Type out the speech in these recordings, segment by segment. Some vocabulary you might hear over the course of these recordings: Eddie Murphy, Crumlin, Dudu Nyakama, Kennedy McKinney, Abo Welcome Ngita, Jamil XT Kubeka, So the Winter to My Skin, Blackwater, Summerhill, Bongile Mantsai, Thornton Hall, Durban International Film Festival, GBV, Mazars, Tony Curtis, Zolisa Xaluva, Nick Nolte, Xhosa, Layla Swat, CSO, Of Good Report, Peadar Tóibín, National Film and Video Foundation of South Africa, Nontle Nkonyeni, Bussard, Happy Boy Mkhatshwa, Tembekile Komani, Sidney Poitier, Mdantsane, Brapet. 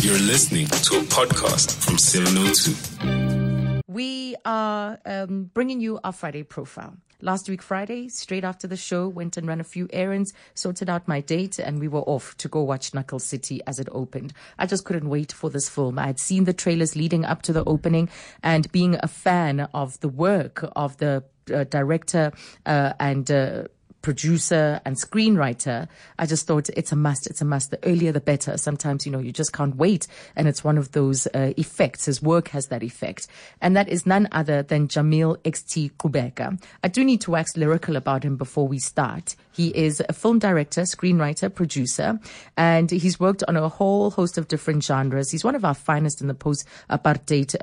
You're listening to a podcast from 702. We are bringing you our Friday profile. Last week, Friday, straight after the show, went and ran a few errands, sorted out my date, and we were off to go watch Knuckle City as it opened. I just couldn't wait for this film. I had seen the trailers leading up to the opening, and being a fan of the work of the director and producer and screenwriter, I just thought it's a must. It's a must. The earlier, the better. Sometimes, you know, you just can't wait. And it's one of those effects. His work has that effect. And that is none other than Jamil XT Kubeka. I do need to wax lyrical about him before we start. He is a film director, screenwriter, producer, and he's worked on a whole host of different genres. He's one of our finest in the post-apartheid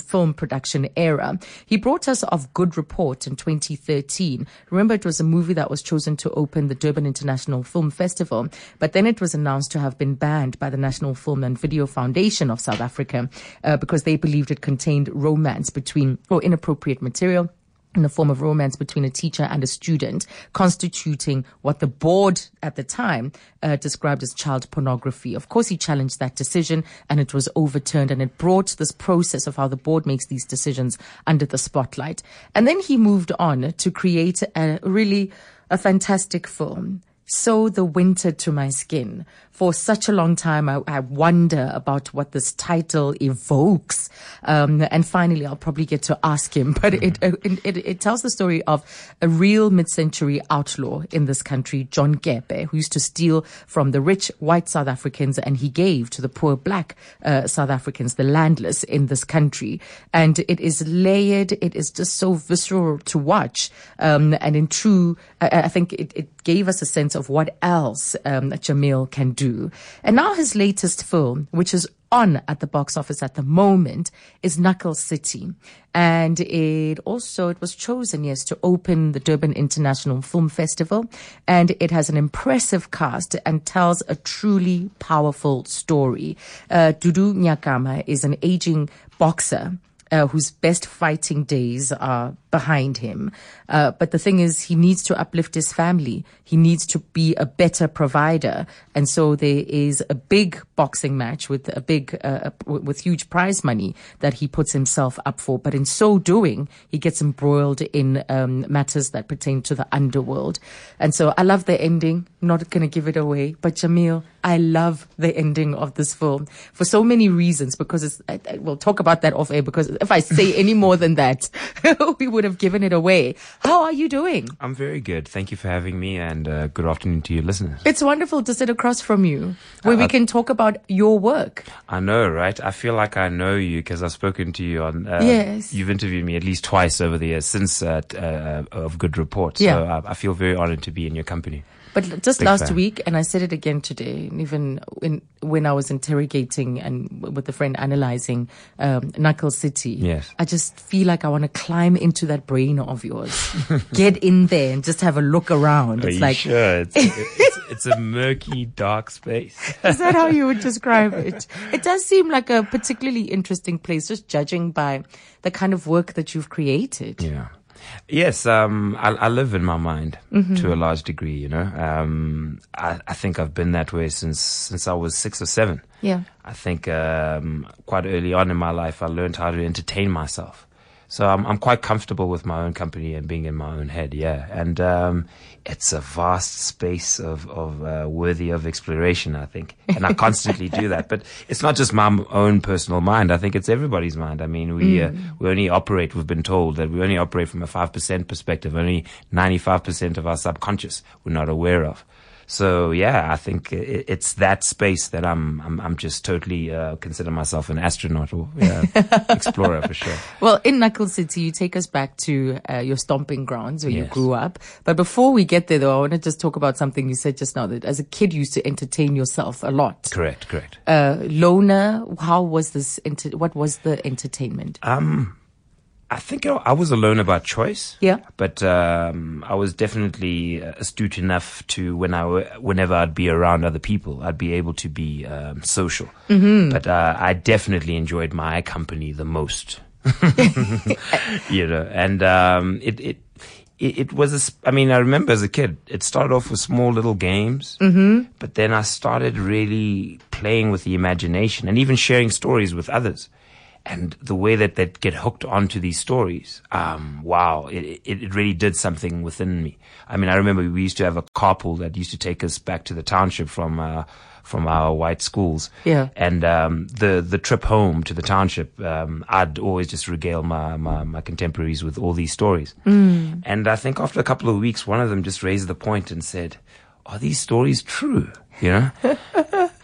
film production era. He brought us Of Good Report in 2013. Remember, it was a movie that was chosen to open the Durban International Film Festival, but then it was announced to have been banned by the National Film and Video Foundation of South Africa because they believed it contained romance between, or inappropriate material in the form of romance between a teacher and a student, constituting what the board at the time described as child pornography. Of course, he challenged that decision and it was overturned, and it brought this process of how the board makes these decisions under the spotlight. And then he moved on to create a fantastic film, So the Winter to My Skin. For such a long time, I wonder about what this title evokes. And finally, I'll probably get to ask him. But it tells the story of a real mid-century outlaw in this country, John Gape, who used to steal from the rich white South Africans, and he gave to the poor black South Africans, the landless in this country. And it is layered. It is just so visceral to watch. And in true, I think it gave us a sense of what else Jamil can do. And now his latest film, which is on at the box office at the moment, is Knuckle City. And it was chosen, yes, to open the Durban International Film Festival. And it has an impressive cast and tells a truly powerful story. Dudu Nyakama is an aging boxer whose best fighting days are behind him. But the thing is, he needs to uplift his family. He needs to be a better provider. And so there is a big boxing match with with huge prize money that he puts himself up for. But in so doing, he gets embroiled in matters that pertain to the underworld. And so I love the ending. I'm not going to give it away. But Jamil, I love the ending of this film for so many reasons, because we'll talk about that off air, because if I say any more than that, we would have given it away. How are you doing? I'm very good. Thank you for having me, and good afternoon to you, listeners. It's wonderful to sit across from you where we can talk about your work. I know, right? I feel like I know you because I've spoken to you on... yes. You've interviewed me at least twice over the years since Of Good Report. Yeah. So I feel very honored to be in your company. But just last week, and I said it again today, even when I was interrogating and with a friend analyzing Knuckle City, yes. I just feel like I want to climb into that brain of yours, get in there and just have a look around. Are you sure? It's a murky, dark space. Is that how you would describe it? It does seem like a particularly interesting place, just judging by the kind of work that you've created. Yeah. Yes, I live in my mind to a large degree, you know. I think I've been that way since I was 6 or 7. Yeah. I think quite early on in my life, I learned how to entertain myself. So I'm quite comfortable with my own company and being in my own head, yeah. And it's a vast space of worthy of exploration, I think. And I constantly do that. But it's not just my own personal mind. I think it's everybody's mind. I mean, we've been told that we only operate from a 5% perspective. Only 95% of our subconscious we're not aware of. So yeah, I think it's that space that I'm just totally consider myself an astronaut or explorer for sure. Well, in Knuckle City, you take us back to your stomping grounds where you grew up. But before we get there, though, I want to just talk about something you said just now, that as a kid you used to entertain yourself a lot. Correct. Loner, how was this? What was the entertainment? I think I was alone about choice. Yeah. But I was definitely astute enough to whenever I'd be around other people, I'd be able to be social. Mm-hmm. But I definitely enjoyed my company the most. You know, and it was, I remember as a kid, it started off with small little games, but then I started really playing with the imagination and even sharing stories with others. And the way that they get hooked onto these stories, wow, it really did something within me. I remember we used to have a carpool that used to take us back to the township from our white schools. Yeah. And the trip home to the township, I'd always just regale my contemporaries with all these stories. Mm. And I think after a couple of weeks, one of them just raised the point and said, "Are these stories true?" You know,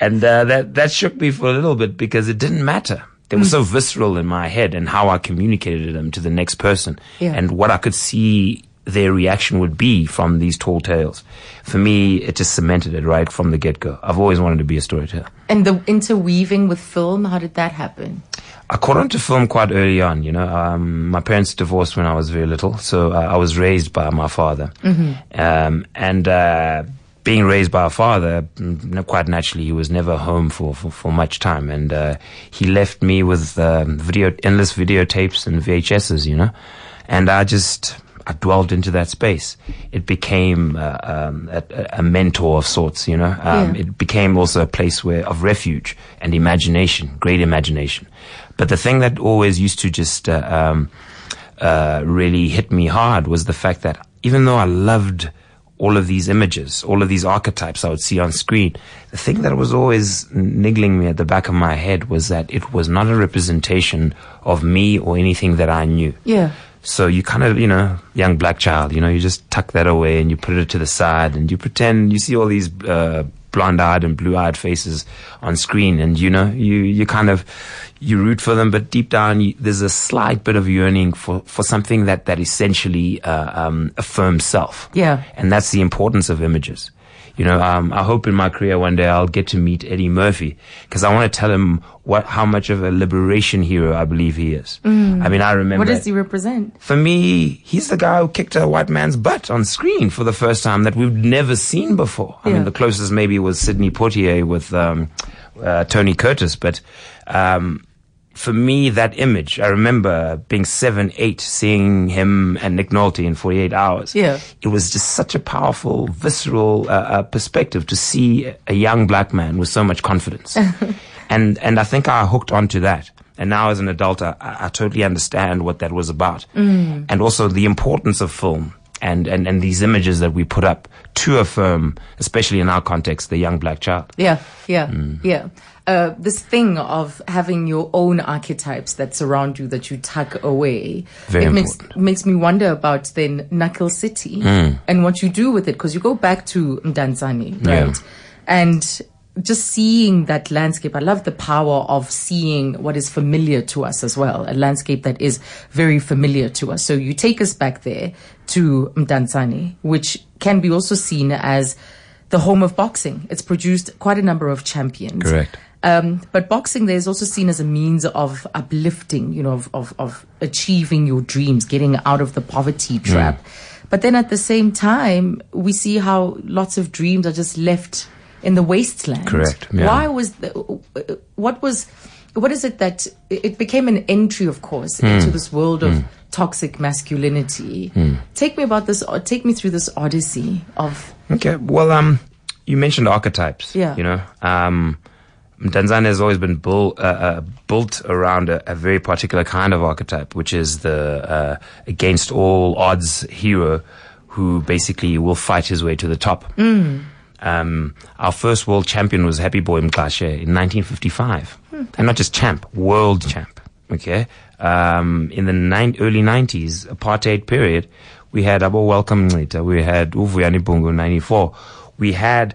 and that shook me for a little bit because it didn't matter. They were so visceral in my head and how I communicated them to the next person and what I could see their reaction would be from these tall tales. For me, it just cemented it right from the get-go. I've always wanted to be a storyteller. And the interweaving with film, how did that happen? I caught on to film quite early on, you know. My parents divorced when I was very little, so I was raised by my father. Being raised by a father, quite naturally, he was never home for much time. And he left me with endless videotapes and VHSs, you know. And I dwelled into that space. It became a mentor of sorts, you know. It became also a place of refuge and imagination, great imagination. But the thing that always used to just really hit me hard was the fact that even though I loved all of these images, all of these archetypes I would see on screen, the thing that was always niggling me at the back of my head was that it was not a representation of me or anything that I knew. Yeah. So you kind of, young black child, you just tuck that away and you put it to the side and you pretend you see all these blonde-eyed and blue-eyed faces on screen, and you kind of root for them, but deep down there's a slight bit of yearning for something that essentially affirms self. Yeah, and that's the importance of images. I hope in my career one day I'll get to meet Eddie Murphy, because I want to tell him how much of a liberation hero I believe he is. Mm. I remember. What does he represent? For me, he's the guy who kicked a white man's butt on screen for the first time that we've never seen before. I mean, the closest maybe was Sidney Poitier with Tony Curtis, but for me, that image, I remember being 7, 8, seeing him and Nick Nolte in 48 Hours. Yeah. It was just such a powerful, visceral perspective to see a young black man with so much confidence. And I think I hooked onto that. And now as an adult, I totally understand what that was about. Mm. And also the importance of film and these images that we put up to affirm, especially in our context, the young black child. Yeah. This thing of having your own archetypes that surround you, that you tuck away, makes me wonder about then Knuckle City and what you do with it, because you go back to Mdantsane, right? Yeah. And just seeing that landscape, I love the power of seeing what is familiar to us as well, a landscape that is very familiar to us. So you take us back there to Mdantsane, which can be also seen as the home of boxing. It's produced quite a number of champions. Correct. But boxing there is also seen as a means of uplifting, of achieving your dreams, getting out of the poverty trap. But then at the same time, we see how lots of dreams are just left in the wasteland. Correct. Yeah. What is it that it became an entry, of course, into this world of toxic masculinity? Take me through this odyssey of. Okay. Well, you mentioned archetypes. Yeah. Mdantsane has always been built around a very particular kind of archetype, which is the against all odds hero who basically will fight his way to the top. Mm. Our first world champion was Happy Boy Mkhatshwa in 1955. And not just champ, world champ. Okay. In the early 90s, apartheid period, we had Abo Welcome Ngita, we had Uvuyani Bungu in 94. We had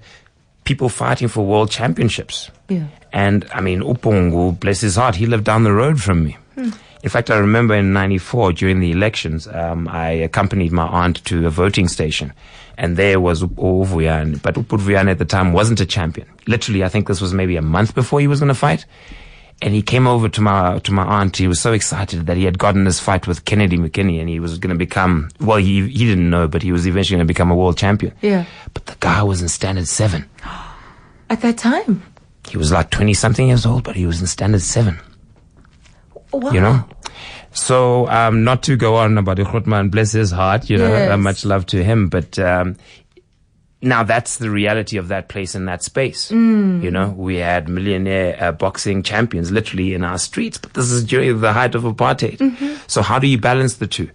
people fighting for world championships. Yeah. And Ubungu, bless his heart, he lived down the road from me. In fact, I remember in 94, during the elections, I accompanied my aunt to a voting station, and there was Uvuyani. But Uvuyani at the time wasn't a champion. Literally, I think this was maybe a month before he was going to fight. And he came over to my aunt. He was so excited that he had gotten this fight with Kennedy McKinney, and he was going to become, well, he didn't know, but he was eventually going to become a world champion. Yeah. But the guy was in standard 7. At that time? He was like 20-something years old, but he was in standard 7. Wow. So, not to go on about Grootman, bless his heart, you know, much love to him, but, now that's the reality of that place and that space. You know, we had millionaire boxing champions literally in our streets, but this is during the height of apartheid. So how do you balance the two,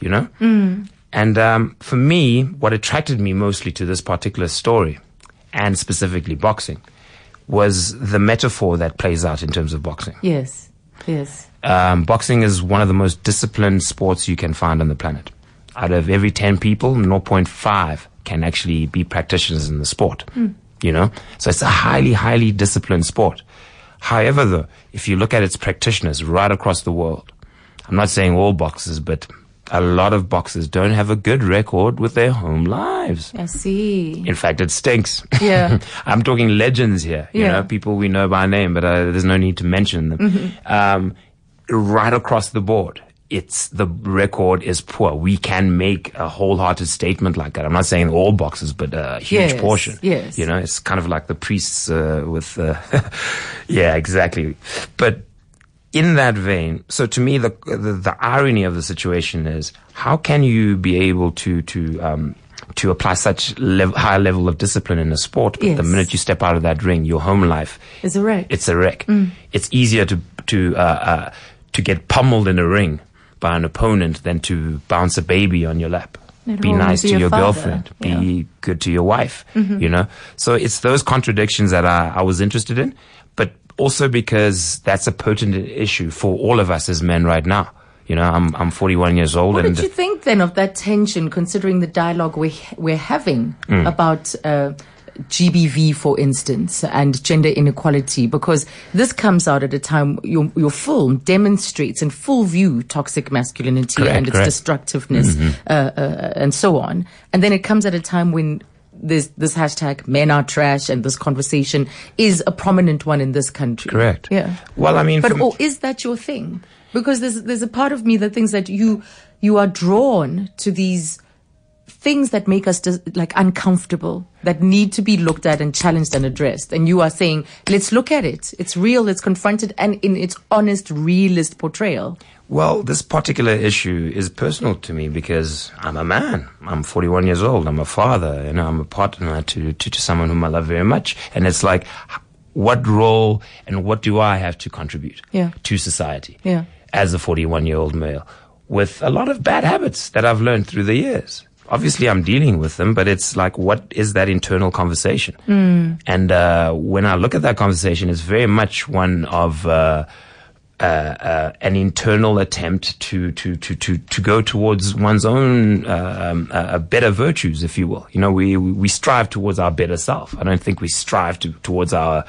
you know? And for me, what attracted me mostly to this particular story, and specifically boxing, was the metaphor that plays out in terms of boxing. Boxing is one of the most disciplined sports you can find on the planet. Out of every 10 people, 0.5 can actually be practitioners in the sport, you know? So it's a highly, highly disciplined sport. However, though, if you look at its practitioners right across the world, I'm not saying all boxers, but a lot of boxers don't have a good record with their home lives. I see. In fact, it stinks. Yeah. I'm talking legends here, you know, people we know by name, but there's no need to mention them. Right across the board, it's the record is poor. We can make a wholehearted statement like that. I'm not saying all boxers, but a huge portion. You know, it's kind of like the priests with, yeah, exactly. But in that vein, so to me, the irony of the situation is how can you be able to apply such high level of discipline in a sport, but the minute you step out of that ring, your home life is a wreck. It's a wreck. It's easier to get pummeled in a ring by an opponent than to bounce a baby on your lap. Be nice to your girlfriend. Be good to your wife, you know. So it's those contradictions that I was interested in, but also because that's a potent issue for all of us as men right now. You know, I'm 41 years old. What did you think then of that tension, considering the dialogue we're having about GBV, for instance, and gender inequality? Because this comes out at a time your film demonstrates in full view toxic masculinity and its destructiveness and so on. And then it comes at a time when this hashtag men are trash and this conversation is a prominent one in this country. Yeah. Well, I mean, but or is that your thing? Because there's a part of me that thinks that you are drawn to these things that make us like uncomfortable, that need to be looked at and challenged and addressed. And you are saying, let's look at it. It's real. It's confronted and in its honest, realist portrayal. Well, this particular issue is personal to me because I'm a man. I'm 41 years old. I'm a father. You know, I'm a partner to someone whom I love very much. And it's like, what role and what do I have to contribute to society as a 41-year-old male with a lot of bad habits that I've learned through the years? Obviously, I'm dealing with them, but it's like, what is that internal conversation? And when I look at that conversation, it's very much one of an internal attempt to go towards one's own better virtues, if you will. You know, we strive towards our better self. I don't think we strive towards our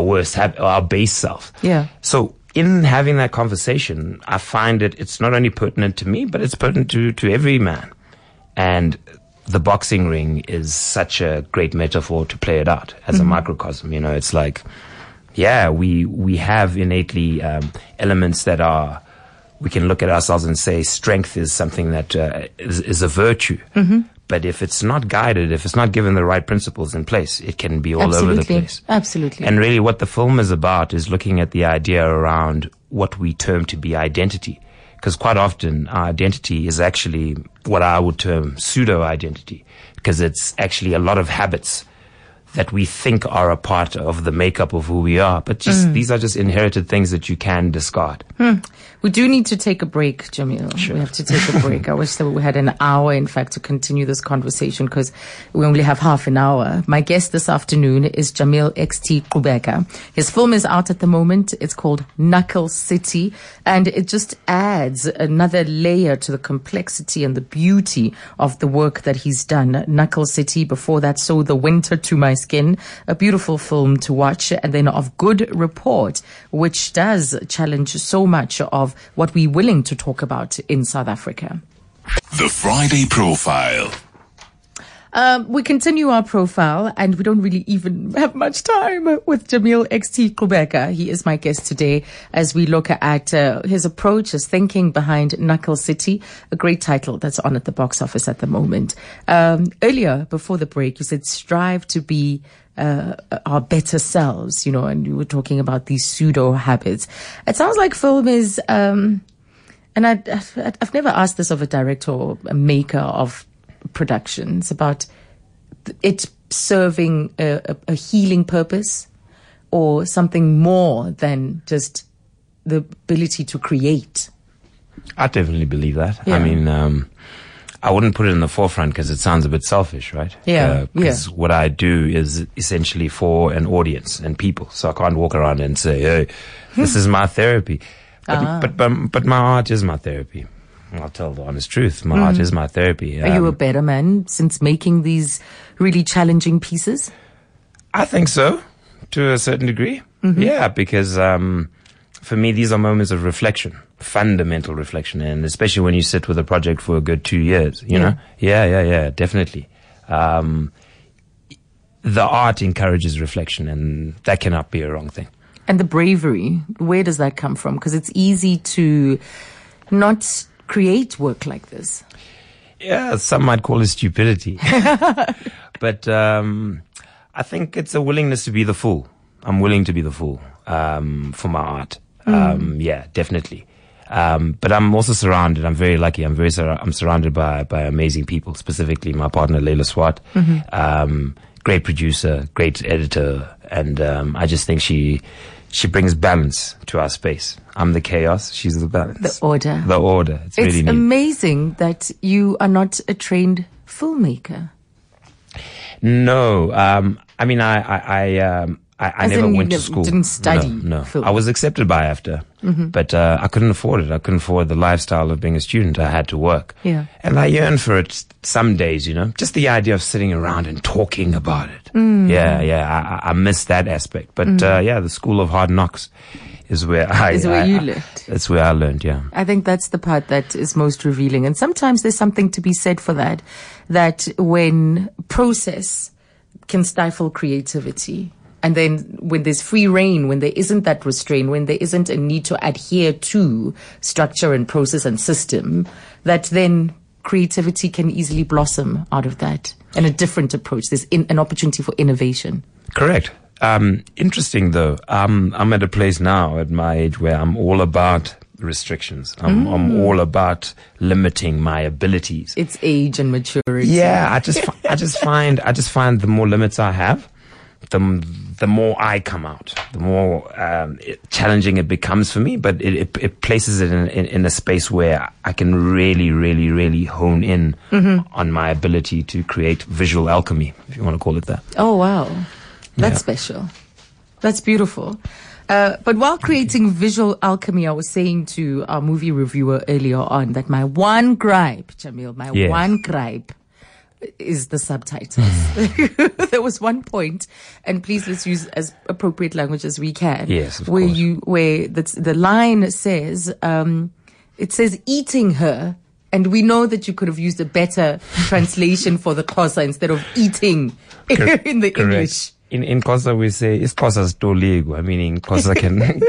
worst, our base self. Yeah. So in having that conversation, I find it's not only pertinent to me, but it's pertinent to every man. And the boxing ring is such a great metaphor to play it out as a microcosm. You know, it's like, yeah, we have innately elements that are, we can look at ourselves and say strength is something that is a virtue. But if it's not guided, if it's not given the right principles in place, it can be all over the place. Absolutely. And really what the film is about is looking at the idea around what we term to be identity. Because quite often our identity is actually what I would term pseudo-identity, because it's actually a lot of habits that we think are a part of the makeup of who we are. But just these are just inherited things that you can discard. We do need to take a break, Jamil. Sure. We have to take a break. I wish that we had an hour, in fact, to continue this conversation because we only have half an hour. My guest this afternoon is Jamil XT Kubeka. His film is out at the moment. It's called Knuckle City, and it just adds another layer to the complexity and the beauty of the work that he's done. Knuckle City, before that, So the Winter to My Skin, a beautiful film to watch, and then Of Good Report, which does challenge so much of what we're willing to talk about in South Africa. The Friday Profile. We continue our profile, and we don't really even have much time with Jamil XT Kubeka. He is my guest today as we look at his approach, his thinking behind Knuckle City, a great title that's on at the box office at the moment. Earlier, before the break, you said strive to be our better selves, you know, and you were talking about these pseudo habits. It sounds like film is and I've never asked this of a director or a maker of productions, about it serving a healing purpose or something more than just the ability to create. I definitely believe that. Yeah. I mean, I wouldn't put it in the forefront because it sounds a bit selfish, right? Yeah. Because what I do is essentially for an audience and people. So I can't walk around and say, hey, this is my therapy. But my art is my therapy. I'll tell the honest truth. My art is my therapy. Are you a better man since making these really challenging pieces? I think so, to a certain degree. Mm-hmm. Yeah, because for me, these are moments of reflection, fundamental reflection, and especially when you sit with a project for a good 2 years, you know? Yeah, definitely. The art encourages reflection, and that cannot be a wrong thing. And the bravery, where does that come from? Because it's easy to not create work like this. Yeah, some might call it stupidity. But I think it's a willingness to be the fool. I'm willing to be the fool for my art. Yeah, definitely. But I'm also surrounded. I'm very lucky. I'm surrounded by amazing people, specifically my partner, Layla Swat. Mm-hmm. Great producer, great editor. And I just think she brings balance to our space. I'm the chaos. She's the balance. The order. It's really neat. Amazing that you are not a trained filmmaker. No. I mean, I never went to school. Didn't study. No. Film. I was accepted by AFDA, but I couldn't afford it. I couldn't afford the lifestyle of being a student. I had to work. Yeah. And I yearn for it some days, you know, just the idea of sitting around and talking about it. Mm. Yeah. I miss that aspect. But the school of hard knocks is where you lived. That's where I learned, yeah. I think that's the part that is most revealing. And sometimes there's something to be said for that, that when process can stifle creativity. And then when there's free reign, when there isn't that restraint, when there isn't a need to adhere to structure and process and system, that then creativity can easily blossom out of that. And a different approach. There's an opportunity for innovation. Correct. Interesting, though. I'm at a place now at my age where I'm all about restrictions. I'm all about limiting my abilities. It's age and maturity. Yeah, I just find the more limits I have, the more I come out, the more challenging it becomes for me. But it places it in a space where I can really, really, really hone in on my ability to create visual alchemy, if you want to call it that. Oh, wow. That's special. That's beautiful. But while creating visual alchemy, I was saying to our movie reviewer earlier on that my one gripe, Jamil, is the subtitles. There was one point, and please let's use as appropriate language as we can. Yes, of course. Where the line says, it says eating her, and we know that you could have used a better translation for the Xhosa instead of eating in the English. In Xhosa we say it's Xhosa's toligwa, meaning Xhosa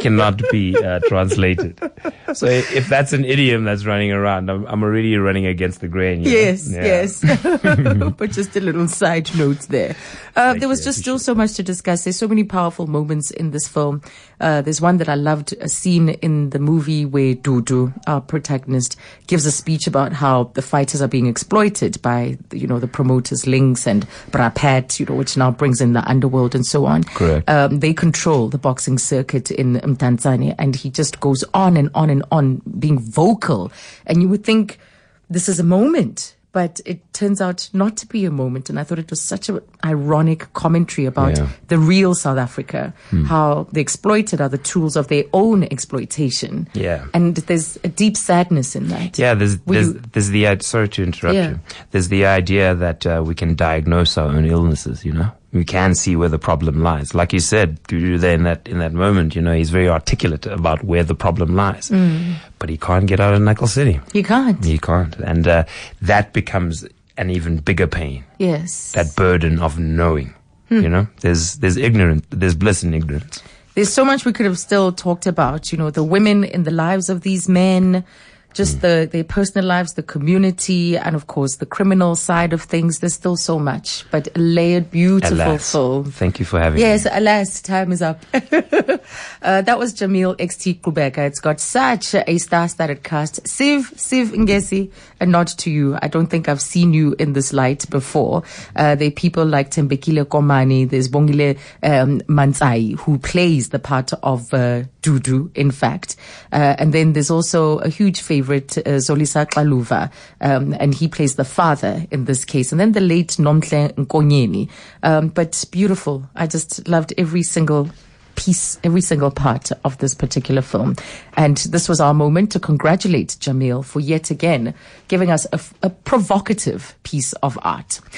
cannot be translated. So if that's an idiom that's running around, I'm already running against the grain. Yes. But just a little side note there. There was just still so much to discuss. There's so many powerful moments in this film. There's one that I loved, a scene in the movie where Dudu, our protagonist, gives a speech about how the fighters are being exploited by, the promoters, Lynx and Brapet, which now brings in the underworld. World and so on. Correct. They control the boxing circuit in Mdantsane, and he just goes on and on and on being vocal. And you would think this is a moment, but it turns out not to be a moment. And I thought it was such an ironic commentary about the real South Africa, how the exploited are the tools of their own exploitation. Yeah. And there's a deep sadness in that. Yeah, there's the, sorry to interrupt you. There's the idea that we can diagnose our own illnesses, We can see where the problem lies. Like you said, there in that moment, he's very articulate about where the problem lies. Mm. But he can't get out of Knuckle City. He can't. And that becomes an even bigger pain. Yes. That burden of knowing, There's ignorance. There's bliss in ignorance. There's so much we could have still talked about, the women in the lives of these men, just their personal lives, the community, and of course the criminal side of things. There's still so much, but a layered, beautiful alas. Soul. Thank you for having me. Yes, alas, time is up. That was Jamil XT Kubeka. It's got such a star-studded cast. Siv Ngesi, a nod to you. I don't think I've seen you in this light before. There are people like Tembekile Komani. There's Bongile Mantsai, who plays the part of Dudu, in fact. And then there's also a huge favorite, Zolisa Xaluva, and he plays the father in this case. And then the late Nontle Nkonyeni. But beautiful. I just loved every single piece, every single part of this particular film. And this was our moment to congratulate Jamil for yet again giving us a provocative piece of art.